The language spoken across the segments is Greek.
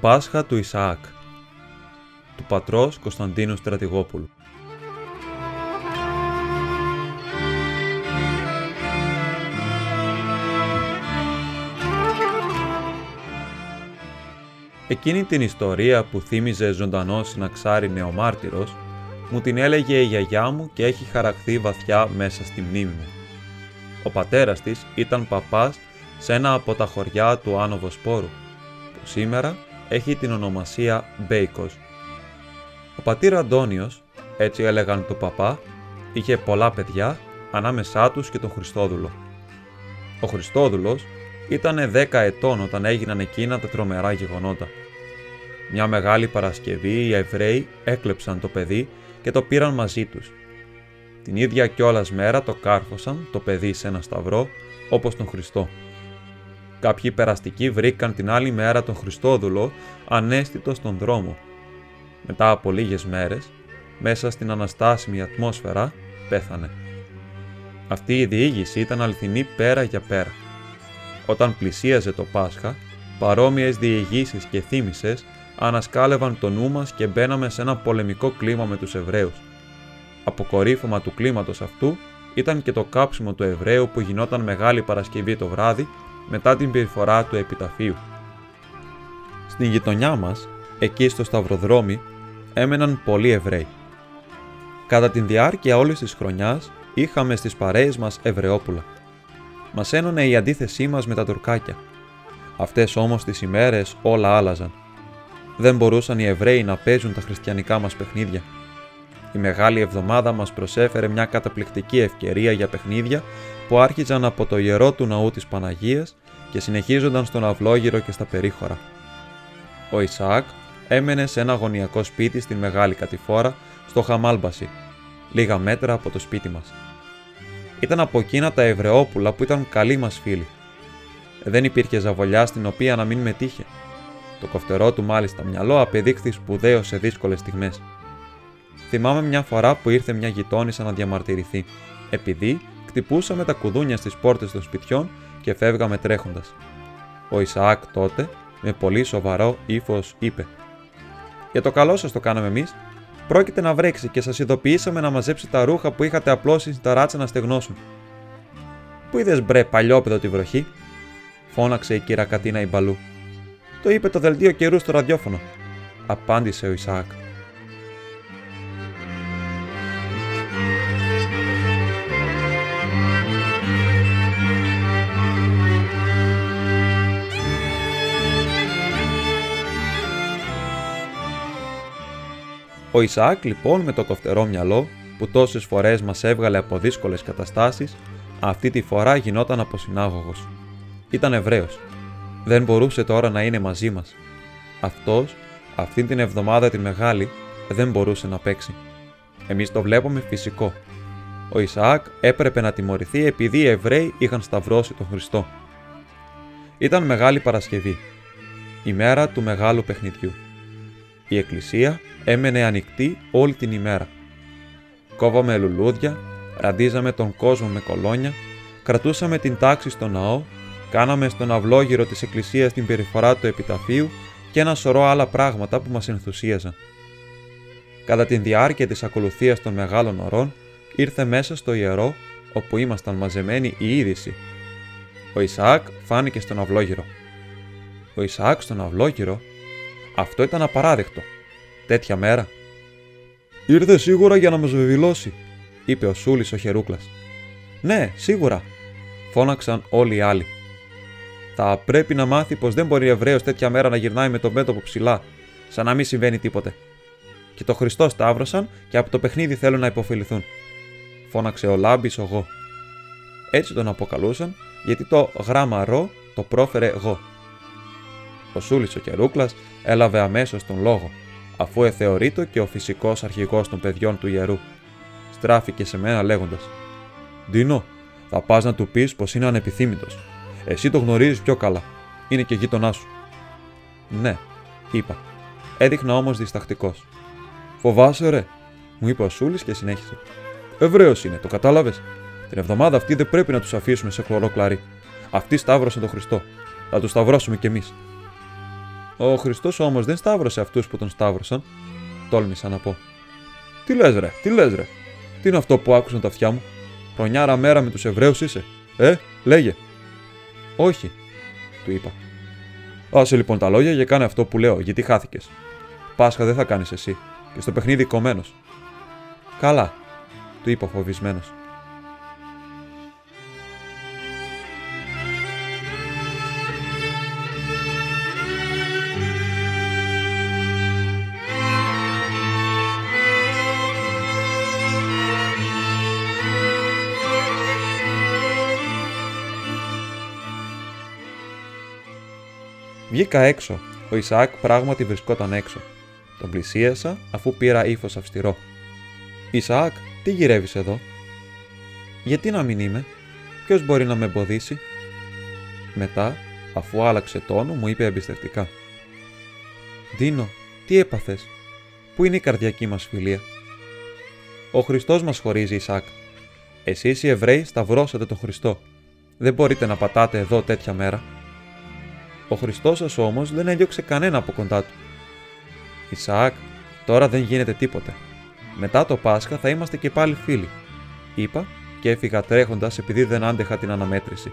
Πάσχα του Ισαάκ, του πατρός Κωνσταντίνου Στρατηγόπουλου. Εκείνη την ιστορία που θύμιζε ζωντανός συναξάρι νεομάρτυρος, μου την έλεγε η γιαγιά μου και έχει χαραχθεί βαθιά μέσα στη μνήμη μου. Ο πατέρας της ήταν παπάς σε ένα από τα χωριά του Άνοβο Σπόρου, που σήμερα έχει την ονομασία Μπέικος. Ο πατήρ Αντώνιος, έτσι έλεγαν τον παπά, είχε πολλά παιδιά, ανάμεσά τους και τον Χριστόδουλο. Ο Χριστόδουλος ήταν 10 ετών όταν έγιναν εκείνα τα τρομερά γεγονότα. Μια μεγάλη Παρασκευή οι Εβραίοι έκλεψαν το παιδί και το πήραν μαζί τους. Την ίδια κιόλας μέρα το κάρφωσαν το παιδί σε ένα σταυρό, όπως τον Χριστό. Κάποιοι περαστικοί βρήκαν την άλλη μέρα τον Χριστόδουλο ανέστητο στον δρόμο. Μετά από λίγες μέρες, μέσα στην αναστάσιμη ατμόσφαιρα, πέθανε. Αυτή η διήγηση ήταν αληθινή πέρα για πέρα. Όταν πλησίαζε το Πάσχα, παρόμοιες διηγήσεις και θύμησες ανασκάλευαν το νου μας και μπαίναμε σε ένα πολεμικό κλίμα με τους Εβραίους. Αποκορύφωμα του κλίματος αυτού ήταν και το κάψιμο του Εβραίου που γινόταν Μεγάλη Παρασκευή το βράδυ μετά την περιφορά του επιταφείου. Στην γειτονιά μας, εκεί στο σταυροδρόμι, έμεναν πολλοί Εβραίοι. Κατά την διάρκεια όλης της χρονιάς είχαμε στις παρέες μας Εβραιόπουλα. Μας ένωνε η αντίθεσή μας με τα τουρκάκια. Αυτές όμως τις ημέρες όλα άλλαζαν. Δεν μπορούσαν οι Εβραίοι να παίζουν τα χριστιανικά μας παιχνίδια. Η Μεγάλη Εβδομάδα μας προσέφερε μια καταπληκτική ευκαιρία για παιχνίδια που άρχιζαν από το Ιερό του Ναού της Παναγίας και συνεχίζονταν στον Αυλόγυρο και στα περίχωρα. Ο Ισαάκ έμενε σε ένα γωνιακό σπίτι στην Μεγάλη Κατηφόρα, στο Χαμάλμπασιλ, λίγα μέτρα από το σπίτι μας. Ήταν από εκείνα τα Εβραιόπουλα που ήταν καλοί μας φίλοι. Δεν υπήρχε ζαβολιά στην οποία να μην μετήχε. Το κοφτερό του μάλιστα μυαλό απεδείχθη σπουδαίο σε δύσκολες στιγμές. Θυμάμαι μια φορά που ήρθε μια γειτόνισσα να διαμαρτυρηθεί, επειδή χτυπούσαμε τα κουδούνια στις πόρτες των σπιτιών και φεύγαμε τρέχοντας. Ο Ισαάκ τότε, με πολύ σοβαρό ύφος, είπε: «Για το καλό σας το κάναμε εμείς. Πρόκειται να βρέξει και σας ειδοποιήσαμε να μαζέψετε τα ρούχα που είχατε απλώσει στα ράτσα να στεγνώσουν». «Πού είδες, μπρε, παλιόπαιδο, τη βροχή?» φώναξε η κυρακατίνα Ιμπαλού. «Το είπε το δελτίο καιρού στο ραδιόφωνο», απάντησε ο Ισαάκ. Ο Ισαάκ λοιπόν, με το κοφτερό μυαλό που τόσες φορές μας έβγαλε από δύσκολες καταστάσεις, αυτή τη φορά γινόταν αποσυνάγωγος. Ήταν Εβραίος. Δεν μπορούσε τώρα να είναι μαζί μας. Αυτός, αυτήν την εβδομάδα τη μεγάλη, δεν μπορούσε να παίξει. Εμείς το βλέπαμε φυσικό. Ο Ισαάκ έπρεπε να τιμωρηθεί επειδή οι Εβραίοι είχαν σταυρώσει τον Χριστό. Ήταν Μεγάλη Παρασκευή, η μέρα του μεγάλου παιχνιδιού. Η εκκλησία έμενε ανοιχτή όλη την ημέρα. Κόβαμε λουλούδια, ραντίζαμε τον κόσμο με κολόνια, κρατούσαμε την τάξη στο ναό, κάναμε στον αυλόγυρο της εκκλησίας την περιφορά του επιταφείου και ένα σωρό άλλα πράγματα που μας ενθουσίαζαν. Κατά τη διάρκεια της ακολουθίας των μεγάλων ωρών, ήρθε μέσα στο ιερό, όπου ήμασταν μαζεμένοι, η είδηση. Ο Ισαάκ φάνηκε στον αυλόγυρο. Ο Ισαάκ στον αυλόγυρο? Αυτό ήταν απαράδεκτο. Τέτοια μέρα. «Ήρθε σίγουρα για να μας βεβηλώσει», είπε ο Σούλης ο Χερούκλας. «Ναι, σίγουρα», φώναξαν όλοι οι άλλοι. «Θα πρέπει να μάθει πως δεν μπορεί Εβραίος τέτοια μέρα να γυρνάει με το μέτωπο ψηλά, σαν να μην συμβαίνει τίποτε. Και το Χριστό σταύρωσαν και από το παιχνίδι θέλουν να υποφεληθούν», φώναξε ο Λάμπης ο Γο. Έτσι τον αποκαλούσαν, γιατί το γράμμα Ρο το πρόφερε Γο. Ο Σούλης ο Χερούκλας έλαβε αμέσως τον λόγο, αφού εθεωρείτο και ο φυσικός αρχηγός των παιδιών του ιερού. Στράφηκε σε μένα λέγοντας: «Ντίνο, θα πας να του πεις πως είναι ανεπιθύμητος. Εσύ το γνωρίζεις πιο καλά. Είναι και γείτονά σου». «Ναι», είπα. Έδειχνα όμως διστακτικός. «Φοβάσαι, ρε», μου είπε ο Σούλης και συνέχισε. «Εβραίος είναι, το κατάλαβες. Την εβδομάδα αυτή δεν πρέπει να τους αφήσουμε σε χλωρό κλαρί. Αυτοί σταύρωσαν τον Χριστό. Θα τους σταυρώσουμε κι εμείς». Ο Χριστός όμως δεν σταύρωσε αυτούς που τον σταύρωσαν, τόλμησα να πω. Τι λες ρε, τι είναι αυτό που άκουσαν τα αυτιά μου, χρονιάρα μέρα με τους Εβραίους είσαι, λέγε. Όχι, του είπα. Άσε λοιπόν τα λόγια και κάνε αυτό που λέω, γιατί χάθηκες. Πάσχα δεν θα κάνεις εσύ, και στο παιχνίδι κομμένος. Καλά, του είπα φοβισμένος. Βγήκα έξω. Ο Ισαάκ πράγματι βρισκόταν έξω. Τον πλησίασα αφού πήρα ύφος αυστηρό. «Ισαάκ, τι γυρεύεις εδώ?» «Γιατί να μην είμαι, ποιος μπορεί να με εμποδίσει?» Μετά, αφού άλλαξε τόνο, μου είπε εμπιστευτικά. «Ντίνο, τι έπαθες, πού είναι η καρδιακή μας φιλία?» «Ο Χριστός μας χωρίζει, Ισαάκ. Εσείς οι Εβραίοι σταυρώσατε τον Χριστό. Δεν μπορείτε να πατάτε εδώ τέτοια μέρα. Ο Χριστός σας όμως δεν έδιωξε κανένα από κοντά του. Ισαάκ, τώρα δεν γίνεται τίποτα. Μετά το Πάσχα θα είμαστε και πάλι φίλοι», είπα και έφυγα τρέχοντας επειδή δεν άντεχα την αναμέτρηση.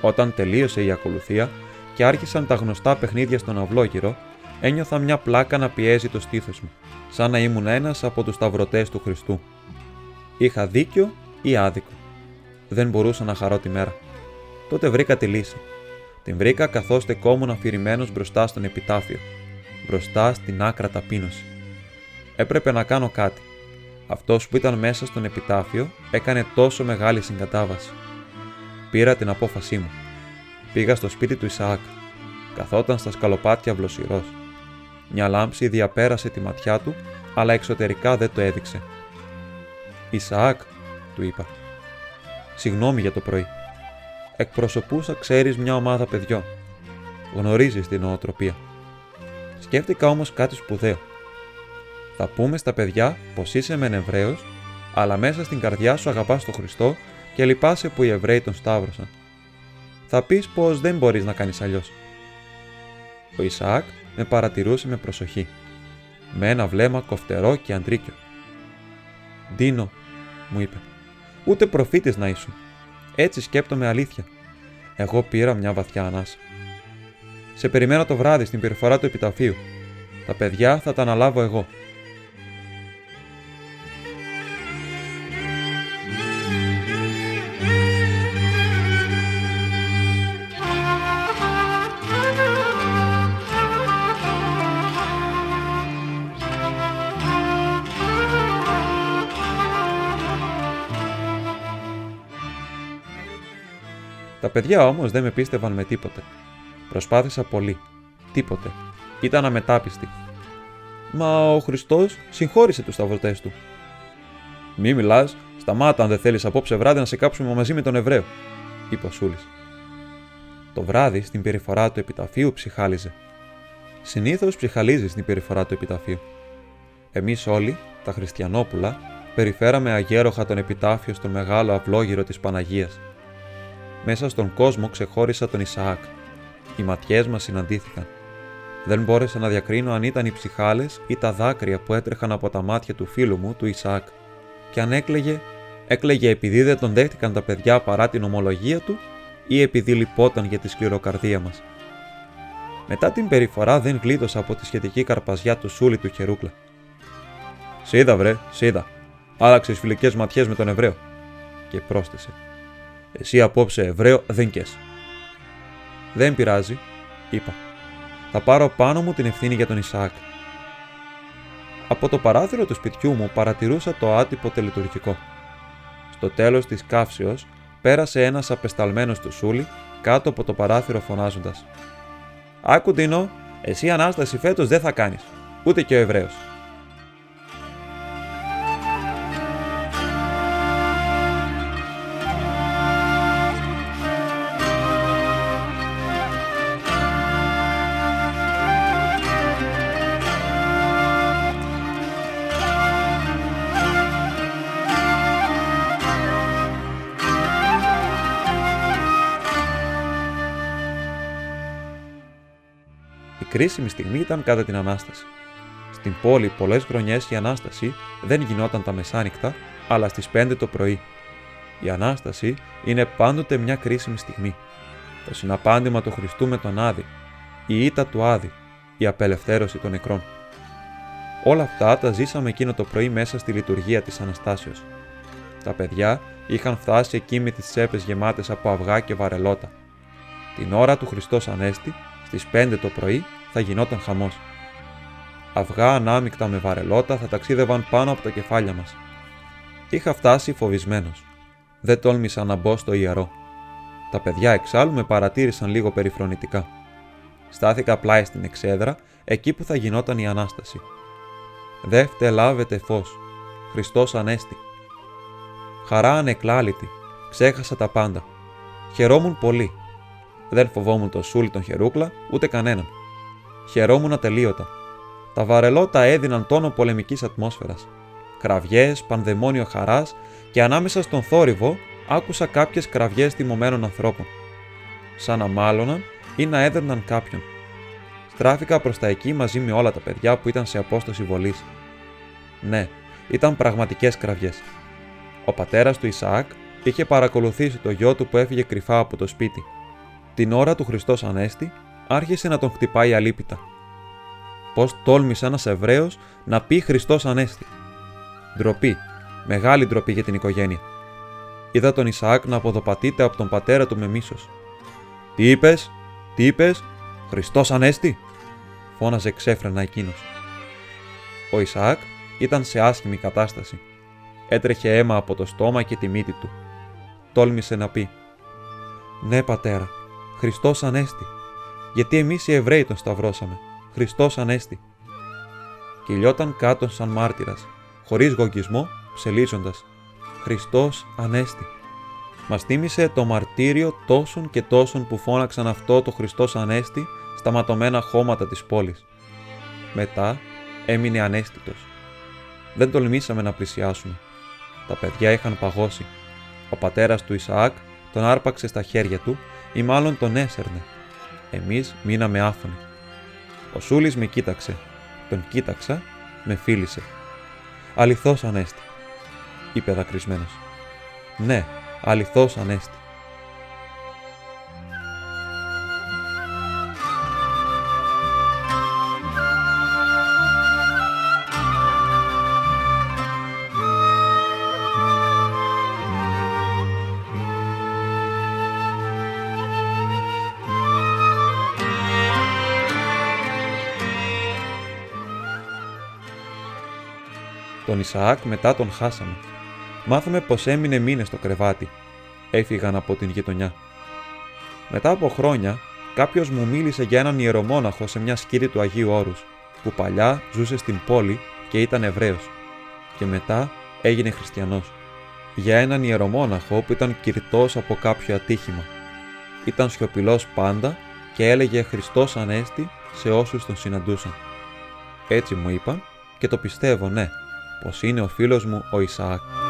Όταν τελείωσε η ακολουθία και άρχισαν τα γνωστά παιχνίδια στον αυλόγυρο, ένιωθα μια πλάκα να πιέζει το στήθος μου, σαν να ήμουν ένας από τους σταυρωτές του Χριστού. Είχα δίκιο ή άδικο. Δεν μπορούσα να χαρώ τη μέρα. Τότε βρήκα τη λύση. Την βρήκα καθώς στεκόμουν αφηρημένος μπροστά στον επιτάφιο, μπροστά στην άκρα ταπείνωση. Έπρεπε να κάνω κάτι. Αυτός που ήταν μέσα στον επιτάφιο έκανε τόσο μεγάλη συγκατάβαση. Πήρα την απόφασή μου. Πήγα στο σπίτι του Ισαάκ. Καθόταν στα σκαλοπάτια βλοσιρός. Μια λάμψη διαπέρασε τη ματιά του, αλλά εξωτερικά δεν το έδειξε. «Ισαάκ», του είπα. «Συγγνώμη για το πρωί. Εκπροσωπούσα, ξέρεις, μια ομάδα παιδιών. Γνωρίζεις την νοοτροπία. Σκέφτηκα όμως κάτι σπουδαίο. Θα πούμε στα παιδιά πως είσαι μεν Εβραίος, αλλά μέσα στην καρδιά σου αγαπάς τον Χριστό και λυπάσαι που οι Εβραίοι τον σταύρωσαν. Θα πεις πως δεν μπορείς να κάνεις αλλιώς». Ο Ισαάκ με παρατηρούσε με προσοχή, με ένα βλέμμα κοφτερό και αντρίκιο. «Ντίνο», μου είπε, «ούτε προφήτης να ήσουν. Έτσι σκέπτομαι αλήθεια». Εγώ πήρα μια βαθιά ανάσα. «Σε περιμένω το βράδυ στην περιφορά του επιταφείου. Τα παιδιά θα τα αναλάβω εγώ». Τα παιδιά όμως δεν με πίστευαν με τίποτε. Προσπάθησα πολύ. Τίποτε. Ήταν αμετάπιστοι. «Μα ο Χριστός συγχώρησε τους σταυρωτές του». «Μη μιλάς, σταμάτα αν δεν θέλεις απόψε βράδυ να σε κάψουμε μαζί με τον Εβραίο», είπε ο Σούλης. Το βράδυ στην περιφορά του επιταφείου ψυχάλιζε. Συνήθως ψυχαλίζει στην περιφορά του επιταφείου. Εμείς όλοι, τα χριστιανόπουλα, περιφέραμε αγέροχα τον επιτάφιο στον μεγάλο αυλόγυρο της Παναγίας. Μέσα στον κόσμο ξεχώρισα τον Ισαάκ. Οι ματιές μας συναντήθηκαν. Δεν μπόρεσα να διακρίνω αν ήταν οι ψυχάλες ή τα δάκρυα που έτρεχαν από τα μάτια του φίλου μου, του Ισαάκ. Και αν έκλαιγε, έκλαιγε επειδή δεν τον δέχτηκαν τα παιδιά παρά την ομολογία του ή επειδή λυπόταν για τη σκληροκαρδία μας. Μετά την περιφορά δεν γλίτωσα από τη σχετική καρπαζιά του Σούλη του Χερούκλα. «Σίδα, βρε. Άλλαξες φιλικές ματιές με τον Εβραίο». Και πρόσθεσε. «Εσύ απόψε Εβραίο δεν κες». «Δεν πειράζει», είπα. «Θα πάρω πάνω μου την ευθύνη για τον Ισαάκ». Από το παράθυρο του σπιτιού μου παρατηρούσα το άτυπο τελετουργικό. Στο τέλος της καύσεως πέρασε ένας απεσταλμένος του Σούλη κάτω από το παράθυρο φωνάζοντας. «Άκου Ντίνο, εσύ Ανάσταση φέτος δεν θα κάνεις, ούτε και ο Εβραίος». Η κρίσιμη στιγμή ήταν κατά την Ανάσταση. Στην πόλη πολλές χρονιές η Ανάσταση δεν γινόταν τα μεσάνυχτα, αλλά στις 5 το πρωί. Η Ανάσταση είναι πάντοτε μια κρίσιμη στιγμή. Το συναπάντημα του Χριστού με τον Άδη, η ήττα του Άδη, η απελευθέρωση των νεκρών. Όλα αυτά τα ζήσαμε εκείνο το πρωί μέσα στη λειτουργία της Αναστάσεως. Τα παιδιά είχαν φτάσει εκεί με τις τσέπες γεμάτες από αυγά και βαρελότα. Την ώρα του Χριστός Ανέστη, στις 5 το πρωί, θα γινόταν χαμός. Αυγά ανάμεικτα με βαρελότα θα ταξίδευαν πάνω από τα κεφάλια μας. Είχα φτάσει φοβισμένος. Δεν τόλμησα να μπω στο ιερό. Τα παιδιά εξάλλου με παρατήρησαν λίγο περιφρονητικά. Στάθηκα πλάι στην εξέδρα, εκεί που θα γινόταν η Ανάσταση. «Δε φτελάβετε φως. Χριστός Ανέστη». Χαρά ανεκλάλητη. Ξέχασα τα πάντα. Χαιρόμουν πολύ. Δεν φοβόμουν το σούλι τον Χερούκλα, ούτε κανέναν. Χαιρόμουν ατελείωτα. Τα βαρελότα έδιναν τόνο πολεμικής ατμόσφαιρας. Κραυγές, πανδαιμόνιο χαράς και ανάμεσα στον θόρυβο άκουσα κάποιες κραυγές θυμωμένων ανθρώπων. Σαν να μάλωναν ή να έδερναν κάποιον. Στράφηκα προς τα εκεί μαζί με όλα τα παιδιά που ήταν σε απόσταση βολής. Ναι, ήταν πραγματικές κραυγές. Ο πατέρας του Ισαάκ είχε παρακολουθήσει το γιο του που έφυγε κρυφά από το σπίτι. Την ώρα του Χριστός Ανέστη άρχισε να τον χτυπάει αλίπητα. Πώς τόλμησε ένας Εβραίος να πει Χριστός Ανέστη. Ντροπή, μεγάλη ντροπή για την οικογένεια. Είδα τον Ισαάκ να αποδοπατείται από τον πατέρα του με μίσος. Τι είπες, Χριστός Ανέστη, φώναζε ξέφρενα εκείνος. Ο Ισαάκ ήταν σε άσχημη κατάσταση. Έτρεχε αίμα από το στόμα και τη μύτη του. Τόλμησε να πει: «Ναι, πατέρα, Χριστός Ανέστη, γιατί εμείς οι Εβραίοι τον σταυρώσαμε. Χριστός Ανέστη». Κυλιόταν κάτω σαν μάρτυρας, χωρίς γογγισμό, ψελίζοντας: «Χριστός Ανέστη». Μας θύμισε το μαρτύριο τόσων και τόσων που φώναξαν αυτό το Χριστός Ανέστη στα ματωμένα χώματα της πόλης. Μετά έμεινε ανέστητος. Δεν τολμήσαμε να πλησιάσουμε. Τα παιδιά είχαν παγώσει. Ο πατέρας του Ισαάκ τον άρπαξε στα χέρια του ή μάλλον τον έσερνε. Εμείς μείναμε άφωνοι. Ο Σούλης με κοίταξε. Τον κοίταξα, με φίλησε. «Αληθώς Ανέστη», είπε δακρυσμένος. «Ναι, αληθώς Ανέστη». Τον Ισαάκ μετά τον χάσαμε. Μάθαμε πως έμεινε μήνες στο κρεβάτι. Έφυγαν από την γειτονιά. Μετά από χρόνια, κάποιος μου μίλησε για έναν ιερομόναχο σε μια σκήτη του Αγίου Όρους, που παλιά ζούσε στην πόλη και ήταν Εβραίος. Και μετά έγινε χριστιανός. Για έναν ιερομόναχο που ήταν κυρτός από κάποιο ατύχημα. Ήταν σιωπηλός πάντα και έλεγε «Χριστός Ανέστη» σε όσους τον συναντούσαν. Έτσι μου είπαν και το πιστεύω, ναι, πως είναι ο φίλος μου ο Ισαάκ.